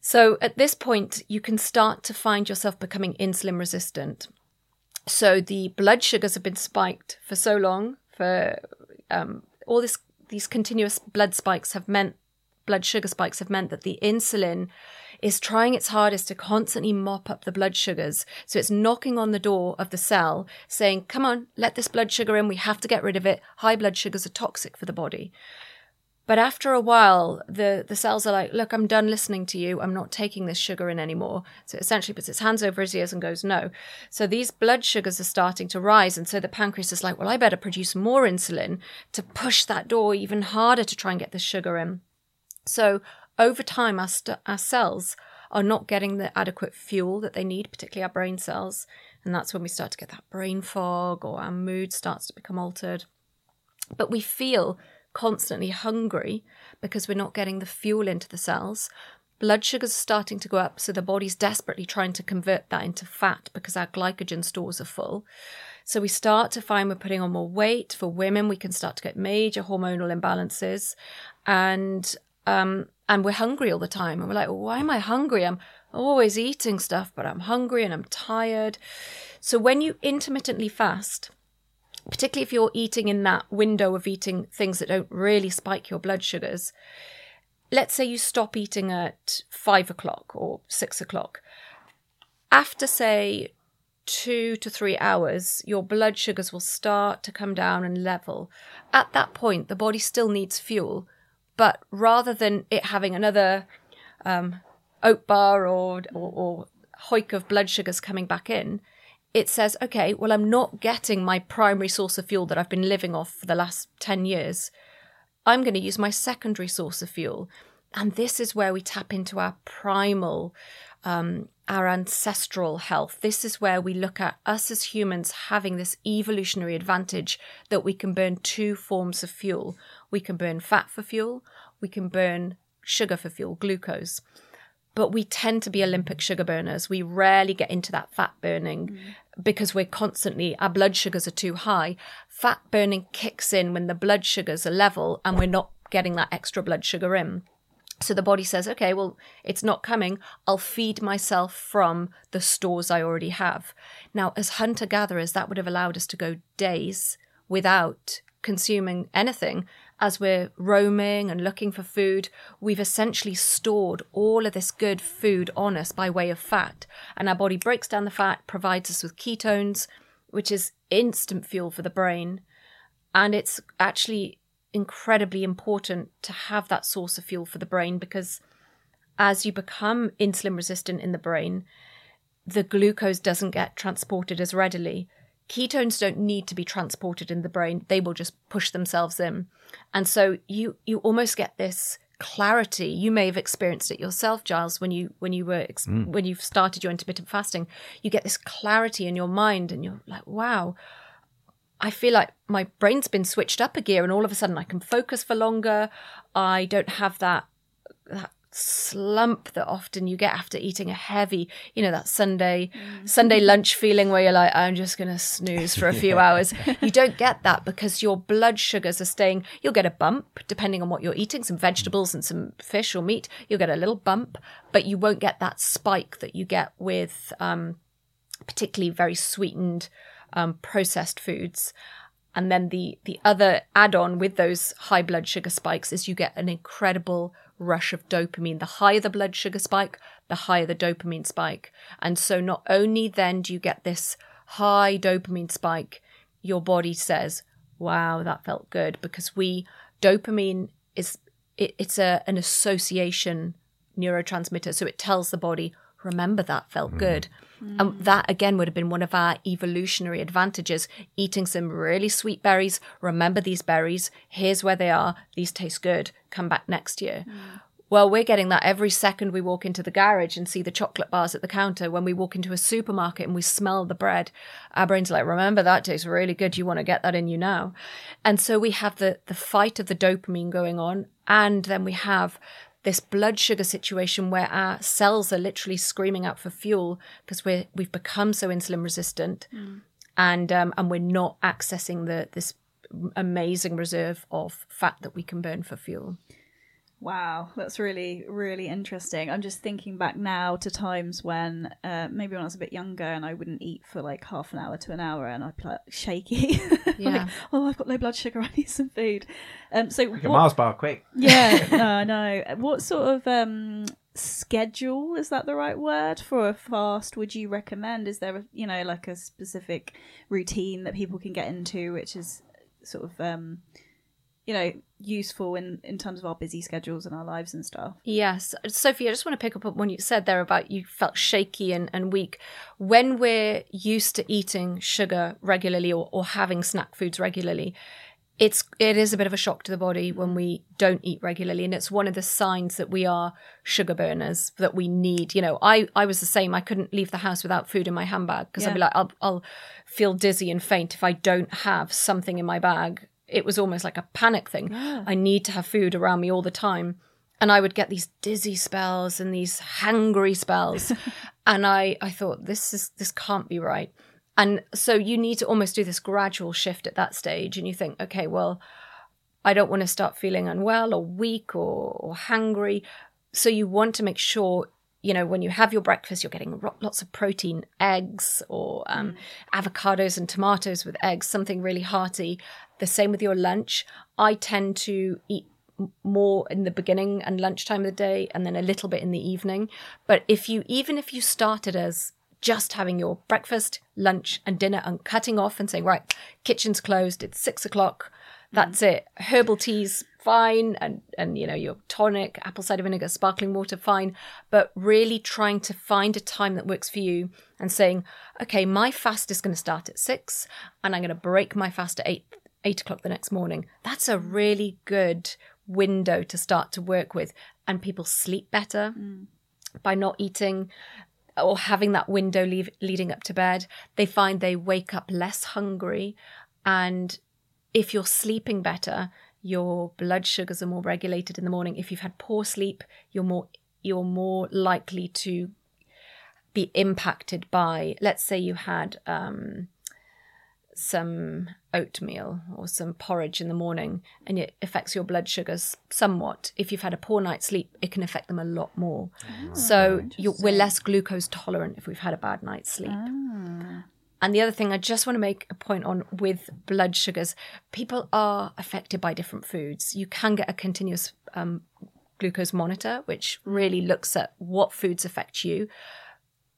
So at this point, you can start to find yourself becoming insulin resistant. So the blood sugars have been spiked for so long, for... um. All this, these continuous blood spikes have meant, blood sugar spikes have meant that the insulin is trying its hardest to constantly mop up the blood sugars. So it's knocking on the door of the cell saying, come on, let this blood sugar in. We have to get rid of it. High blood sugars are toxic for the body. But after a while, the, the cells are like, look, I'm done listening to you. I'm not taking this sugar in anymore. So it essentially puts its hands over its ears and goes, no. So these blood sugars are starting to rise. And so the pancreas is like, well, I better produce more insulin to push that door even harder to try and get the sugar in. So over time, our, st- our cells are not getting the adequate fuel that they need, particularly our brain cells. And that's when we start to get that brain fog, or our mood starts to become altered. But we feel constantly hungry because we're not getting the fuel into the cells, Blood sugars are starting to go up, so the body's desperately trying to convert that into fat because our glycogen stores are full. So we start to find we're putting on more weight. For women, we can start to get major hormonal imbalances, and um, and we're hungry all the time. And we're like, well, why am I hungry? I'm always eating stuff, but I'm hungry and I'm tired. So when you intermittently fast, particularly if you're eating in that window of eating things that don't really spike your blood sugars, let's say you stop eating at five o'clock or six o'clock. After, say, two to three hours, your blood sugars will start to come down and level. At that point, the body still needs fuel, but rather than it having another um, oat bar or, or, or hike of blood sugars coming back in, it says, okay, well, I'm not getting my primary source of fuel that I've been living off for the last ten years. I'm going to use my secondary source of fuel. And this is where we tap into our primal, um, our ancestral health. This is where we look at us as humans having this evolutionary advantage that we can burn two forms of fuel. We can burn fat for fuel. We can burn sugar for fuel, glucose. But we tend to be Olympic sugar burners. We rarely get into that fat burning mm. because we're constantly, our blood sugars are too high. Fat burning kicks in when the blood sugars are level and we're not getting that extra blood sugar in. So the body says, okay, well, it's not coming. I'll feed myself from the stores I already have. Now, as hunter-gatherers, that would have allowed us to go days without consuming anything. As we're roaming and looking for food, we've essentially stored all of this good food on us by way of fat. And our body breaks down the fat, provides us with ketones, which is instant fuel for the brain. And it's actually incredibly important to have that source of fuel for the brain, because as you become insulin resistant in the brain, the glucose doesn't get transported as readily. Ketones don't need to be transported in the brain. They will just push themselves in. And so you you almost get this clarity. You may have experienced it yourself, Giles, when you when you were ex- mm. when you've started your intermittent fasting. You get this clarity in your mind and you're like, wow, I feel like my brain's been switched up a gear and all of a sudden I can focus for longer. I don't have that that slump that often you get after eating a heavy, you know, that Sunday mm. Sunday lunch feeling where you're like, I'm just going to snooze for a few hours. You don't get that because your blood sugars are staying. You'll get a bump depending on what you're eating, some vegetables and some fish or meat. You'll get a little bump, but you won't get that spike that you get with um, particularly very sweetened um, processed foods. And then the the other add-on with those high blood sugar spikes is you get an incredible rush of dopamine. The higher the blood sugar spike, the higher the dopamine spike. And so not only then do you get this high dopamine spike, your body says, wow, that felt good, because we dopamine is it, it's a an association neurotransmitter. So it tells the body, remember, that felt mm. good. Mm. And that, again, would have been one of our evolutionary advantages, eating some really sweet berries. Remember these berries. Here's where they are. These taste good. Come back next year. Mm. Well, we're getting that every second we walk into the garage and see the chocolate bars at the counter. When we walk into a supermarket and we smell the bread, our brain's like, remember, that tastes really good. You want to get that in you now. And so we have the, the fight of the dopamine going on. And then we have this blood sugar situation where our cells are literally screaming out for fuel because we're, we've become so insulin resistant mm. and um, and we're not accessing the this amazing reserve of fat that we can burn for fuel. Wow, that's really, really interesting. I'm just thinking back now to times when uh, maybe when I was a bit younger and I wouldn't eat for like half an hour to an hour and I'd be like shaky. Yeah. Like, oh, I've got low blood sugar, I need some food. Um, so like what, a Mars bar, quick. Yeah, no, I know. What sort of um, schedule, is that the right word, for a fast would you recommend? Is there, a, you know, like a specific routine that people can get into which is sort of... Um, you know, useful in, in terms of our busy schedules and our lives and stuff. Yes. Sophie, I just want to pick up on what you said there about you felt shaky and, and weak. When we're used to eating sugar regularly or, or having snack foods regularly, it's it is a bit of a shock to the body when we don't eat regularly. And it's one of the signs that we are sugar burners, that we need, you know, I, I was the same. I couldn't leave the house without food in my handbag because yeah. I'd be like, I'll, I'll feel dizzy and faint if I don't have something in my bag. It was almost like a panic thing. Yeah. I need to have food around me all the time. And I would get these dizzy spells and these hangry spells. And I, I thought, this is this can't be right. And so you need to almost do this gradual shift at that stage. And you think, okay, well, I don't want to start feeling unwell or weak or, or hangry. So you want to make sure, you know, when you have your breakfast, you're getting lots of protein, eggs or um, mm. avocados and tomatoes with eggs, something really hearty. The same with your lunch. I tend to eat more in the beginning and lunchtime of the day and then a little bit in the evening. But if you, even if you started as just having your breakfast, lunch and dinner and cutting off and saying, right, kitchen's closed, it's six o'clock, that's it. Herbal teas, fine. And, and, you know, your tonic, apple cider vinegar, sparkling water, fine. But really trying to find a time that works for you and saying, okay, my fast is going to start at six and I'm going to break my fast at eight, eight o'clock the next morning. That's a really good window to start to work with. And people sleep better mm. by not eating or having that window leave, leading up to bed. They find they wake up less hungry. And if you're sleeping better, your blood sugars are more regulated in the morning. If you've had poor sleep, you're more you're more likely to be impacted by, let's say you had um, some oatmeal or some porridge in the morning and it affects your blood sugars somewhat. If you've had a poor night's sleep, it can affect them a lot more. Oh, so you're, we're less glucose tolerant if we've had a bad night's sleep. Ah. And the other thing I just want to make a point on with blood sugars, people are affected by different foods. You can get a continuous um, glucose monitor, which really looks at what foods affect you.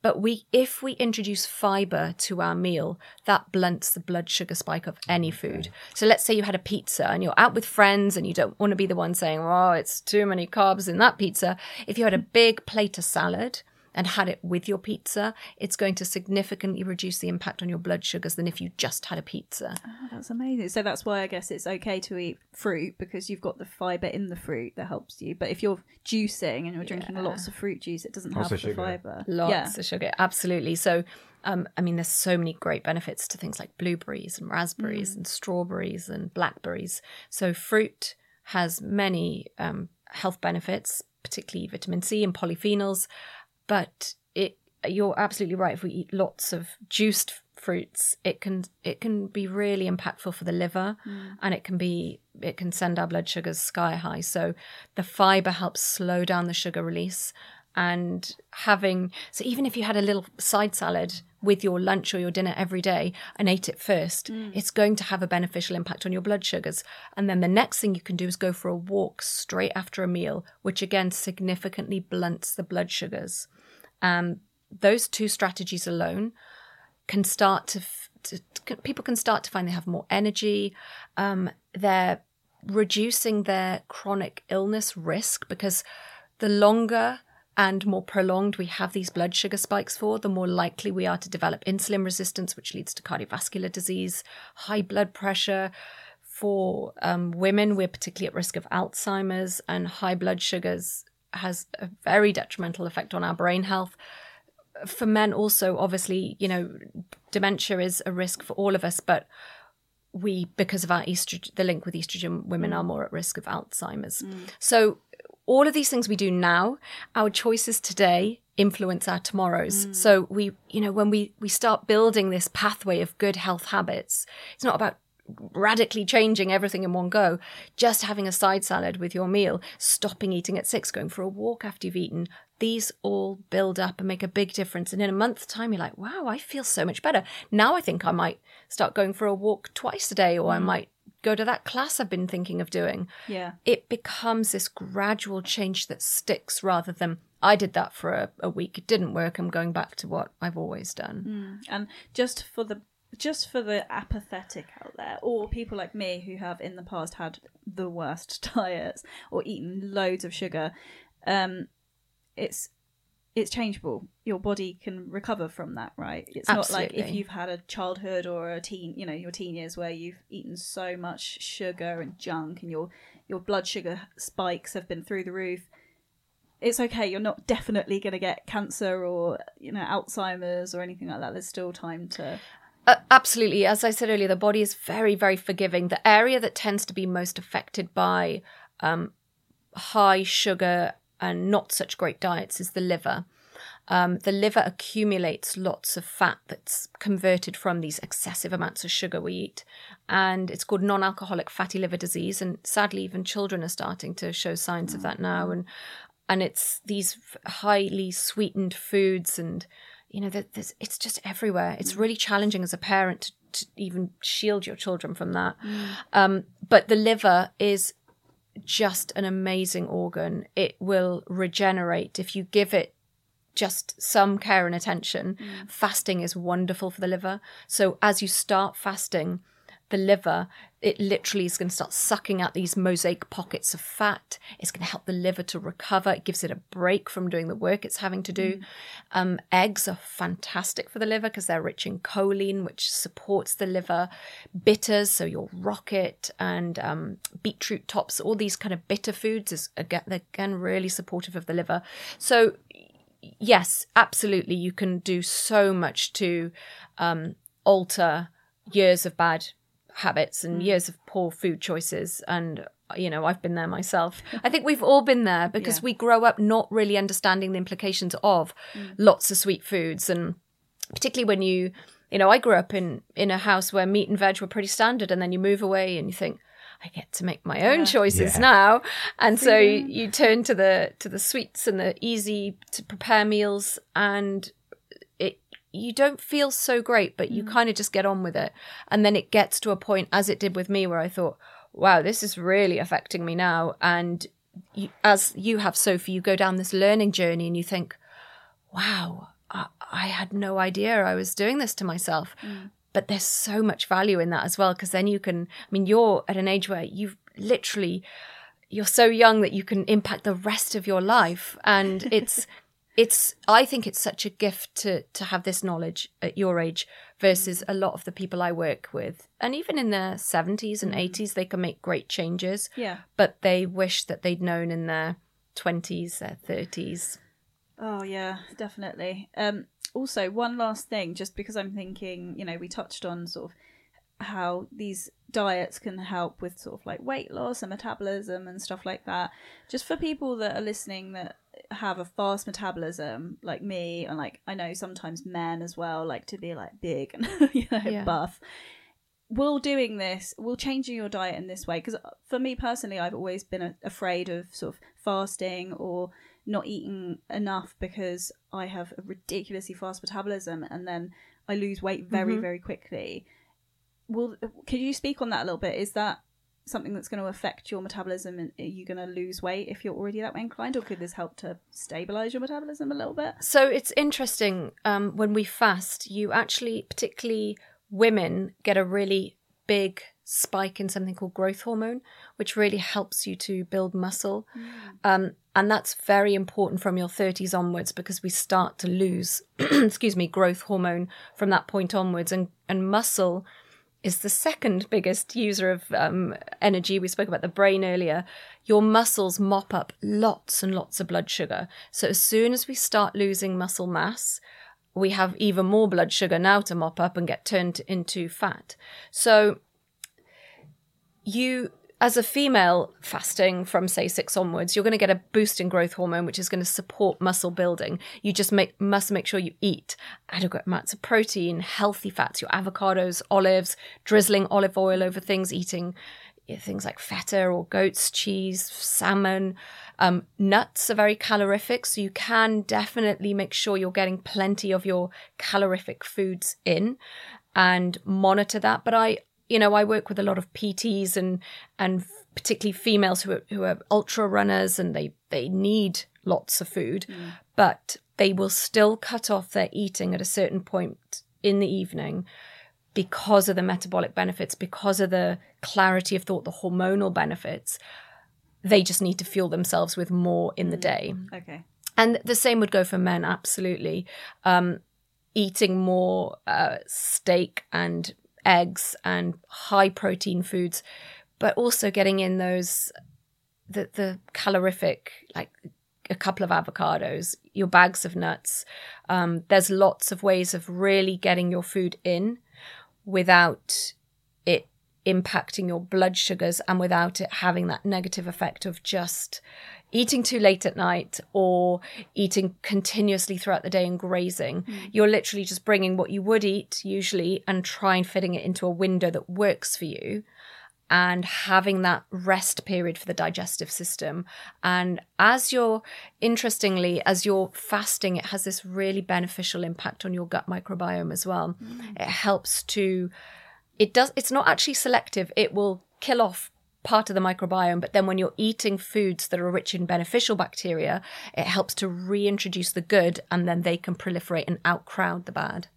But we, if we introduce fiber to our meal, that blunts the blood sugar spike of any food. So let's say you had a pizza and you're out with friends and you don't want to be the one saying, oh, it's too many carbs in that pizza. If you had a big plate of salad and had it with your pizza, it's going to significantly reduce the impact on your blood sugars than if you just had a pizza. Oh, that's amazing. So that's why I guess it's okay to eat fruit, because you've got the fibre in the fruit that helps you. But if you're juicing and you're drinking yeah. lots of fruit juice, it doesn't lots have the fibre. Lots yeah. of sugar, absolutely. So, um, I mean, there's so many great benefits to things like blueberries and raspberries mm. and strawberries and blackberries. So fruit has many um, health benefits, particularly vitamin C and polyphenols. But it, you're absolutely right. If we eat lots of juiced fruits, it can it can be really impactful for the liver, mm. and it can be it can send our blood sugars sky high. So the fiber helps slow down the sugar release, and having so even if you had a little side salad with your lunch or your dinner every day and ate it first, mm. it's going to have a beneficial impact on your blood sugars. And then the next thing you can do is go for a walk straight after a meal, which again significantly blunts the blood sugars. Um, those two strategies alone can start to, f- to c- people can start to find they have more energy. Um, they're reducing their chronic illness risk, because the longer and more prolonged we have these blood sugar spikes for, the more likely we are to develop insulin resistance, which leads to cardiovascular disease, high blood pressure. For um, women, we're particularly at risk of Alzheimer's, and high blood sugars has a very detrimental effect on our brain health. For men also, obviously, you know, dementia is a risk for all of us, but we, because of our estrogen, the link with estrogen, women are more at risk of Alzheimer's. Mm. So all of these things we do now, our choices today influence our tomorrows. Mm. So we, you know, when we, we start building this pathway of good health habits, it's not about radically changing everything in one go, just having a side salad with your meal, stopping eating at six, going for a walk after you've eaten. These all build up and make a big difference. And in a month's time, you're like, wow, I feel so much better. Now I think I might start going for a walk twice a day, or I might go to that class I've been thinking of doing. Yeah. It becomes this gradual change that sticks, rather than I did that for a, a week, it didn't work, I'm going back to what I've always done. Mm. And just for the Just for the apathetic out there, or people like me who have in the past had the worst diets or eaten loads of sugar, um, it's it's changeable. Your body can recover from that, right? It's Absolutely. Not like if you've had a childhood or a teen, you know, your teen years where you've eaten so much sugar and junk, and your your blood sugar spikes have been through the roof. It's okay. You're not definitely going to get cancer or, you know, Alzheimer's or anything like that. There's still time to. Uh, absolutely. As I said earlier, the body is very, very forgiving. The area that tends to be most affected by um, high sugar and not such great diets is the liver. Um, the liver accumulates lots of fat that's converted from these excessive amounts of sugar we eat. And it's called non-alcoholic fatty liver disease. And sadly, even children are starting to show signs of that now. And and it's these highly sweetened foods and, you know, there's, it's just everywhere. It's really challenging as a parent to, to even shield your children from that. Mm. Um, but the liver is just an amazing organ. It will regenerate if you give it just some care and attention. Mm. Fasting is wonderful for the liver. So as you start fasting, the liver, it literally is going to start sucking out these mosaic pockets of fat. It's going to help the liver to recover. It gives it a break from doing the work it's having to do. Mm. Um, eggs are fantastic for the liver because they're rich in choline, which supports the liver. Bitters, so your rocket and um, beetroot tops, all these kind of bitter foods, is again, again really supportive of the liver. So yes, absolutely. You can do so much to um, alter years of bad habits and years of poor food choices. And, you know, I've been there myself. I think we've all been there because yeah. we grow up not really understanding the implications of mm. lots of sweet foods. And particularly when you, you know, I grew up in, in a house where meat and veg were pretty standard. And then you move away and you think, I get to make my own yeah. choices yeah. now. And so yeah. you turn to the to the sweets and the easy to prepare meals, and it you don't feel so great, but mm. you kind of just get on with it. And then it gets to a point, as it did with me, where I thought, wow, this is really affecting me now. And you, as you have, Sophie, you go down this learning journey and you think, wow, I, I had no idea I was doing this to myself. Mm. But there's so much value in that as well, because then you can, I mean, you're at an age where you've literally, you're so young that you can impact the rest of your life. And it's, it's, I think it's such a gift to to have this knowledge at your age versus a lot of the people I work with. And even in their seventies and eighties, they can make great changes. Yeah. But they wish that they'd known in their twenties, their thirties. Oh, yeah, definitely. Um. Also, one last thing, just because I'm thinking, you know, we touched on sort of how these diets can help with sort of like weight loss and metabolism and stuff like that. Just for people that are listening that have a fast metabolism like me, and like I know sometimes men as well like to be like big and, you know, yeah. buff. Will doing this, will changing your diet in this way, because for me personally, I've always been afraid of sort of fasting or not eating enough because I have a ridiculously fast metabolism, and then I lose weight very, mm-hmm. very quickly. Will, could you speak on that a little bit? Is that something that's going to affect your metabolism, and are you going to lose weight if you're already that way inclined, or could this help to stabilize your metabolism a little bit? So it's interesting, um, when we fast, you actually, particularly women, get a really big spike in something called growth hormone, which really helps you to build muscle. Mm. Um, and that's very important from your thirties onwards, because we start to lose, excuse me, growth hormone from that point onwards. And, and muscle is the second biggest user of um, energy. We spoke about the brain earlier. Your muscles mop up lots and lots of blood sugar. So as soon as we start losing muscle mass, we have even more blood sugar now to mop up and get turned into fat. So you, as a female fasting from, say, six onwards, you're going to get a boost in growth hormone, which is going to support muscle building. You just make, must make sure you eat adequate amounts of protein, healthy fats, your avocados, olives, drizzling olive oil over things, eating things like feta or goat's cheese, salmon. Um, nuts are very calorific, so you can definitely make sure you're getting plenty of your calorific foods in and monitor that. But I... You know, I work with a lot of P Ts and and particularly females who are, who are ultra runners, and they, they need lots of food, mm. but they will still cut off their eating at a certain point in the evening because of the metabolic benefits, because of the clarity of thought, the hormonal benefits. They just need to fuel themselves with more in the day. Okay. And the same would go for men, absolutely. Um, eating more uh, steak and eggs and high protein foods, but also getting in those the the calorific, like a couple of avocados, your bags of nuts. Um, there's lots of ways of really getting your food in without it impacting your blood sugars and without it having that negative effect of just eating too late at night or eating continuously throughout the day and grazing. Mm. You're literally just bringing what you would eat usually and try and fitting it into a window that works for you and having that rest period for the digestive system. And as you're, interestingly, as you're fasting, it has this really beneficial impact on your gut microbiome as well. Mm. It helps to, it does, it's not actually selective. It will kill off part of the microbiome, but then when you're eating foods that are rich in beneficial bacteria, it helps to reintroduce the good, and then they can proliferate and outcrowd the bad.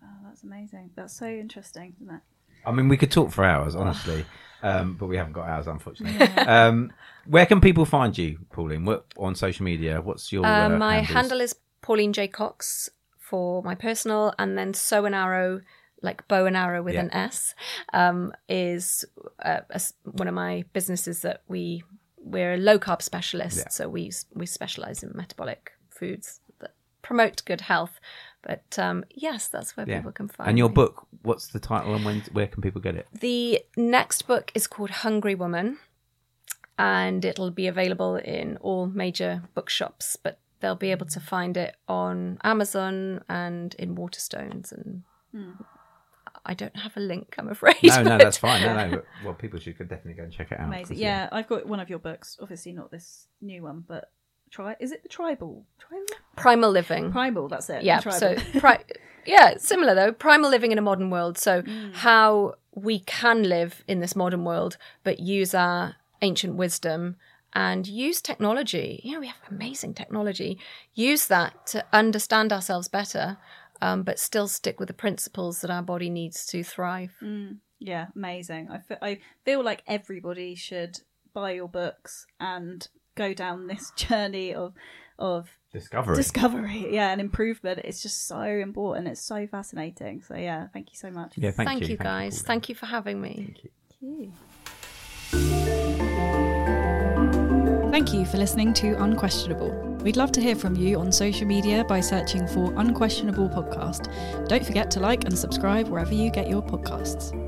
Oh, that's amazing. That's so interesting, isn't it? I mean, we could talk for hours, honestly, um, but we haven't got hours, unfortunately. Yeah. Um, where can people find you, Pauline? What, on social media? What's your uh, uh, my handles? handle is Pauline J Cox for my personal, and then Sew and Arrow, like bow and arrow with yeah. an S, um, is uh, a, one of my businesses that we, we're a low-carb specialist, yeah. so we we specialise in metabolic foods that promote good health. But um, yes, that's where yeah. people can find And your me. book, what's the title and when, where can people get it? The next book is called Hungry Woman, and it'll be available in all major bookshops, but they'll be able to find it on Amazon and in Waterstones and... Mm. I don't have a link, I'm afraid. No, no, that's fine. No, no. Well, people should definitely go and check it out. Amazing. Yeah, yeah, I've got one of your books. Obviously, not this new one, but try. Is it the Tribal? Tribal? Primal Living. Primal. That's it. Yeah. So, pri- yeah, similar though. Primal Living in a Modern World. So, mm. how we can live in this modern world, but use our ancient wisdom and use technology. You know, we have amazing technology. Use that to understand ourselves better. Um, but still stick with the principles that our body needs to thrive. Mm, yeah, amazing. I feel, I feel like everybody should buy your books and go down this journey of of discovery, discovery, yeah, and improvement. It's just so important. It's so fascinating. So yeah, thank you so much. Yeah, thank, thank you, you thank guys. You thank you for having me. Thank you. Thank you. Thank you for listening to Unquestionable. We'd love to hear from you on social media by searching for Unquestionable Podcast. Don't forget to like and subscribe wherever you get your podcasts.